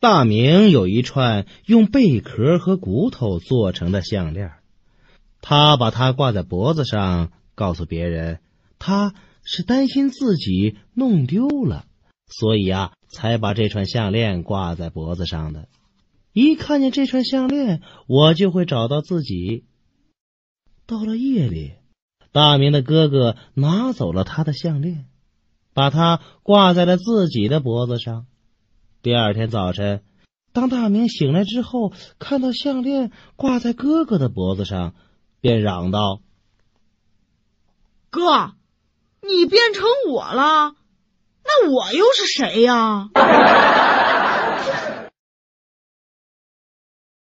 大明有一串用贝壳和骨头做成的项链，他把它挂在脖子上，告诉别人他是担心自己弄丢了，所以才把这串项链挂在脖子上的。一看见这串项链，我就会找到自己。到了夜里，大明的哥哥拿走了他的项链，把它挂在了自己的脖子上。第二天早晨，当大明醒来之后，看到项链挂在哥哥的脖子上，便嚷道：“哥，你变成我了，那我又是谁呀？”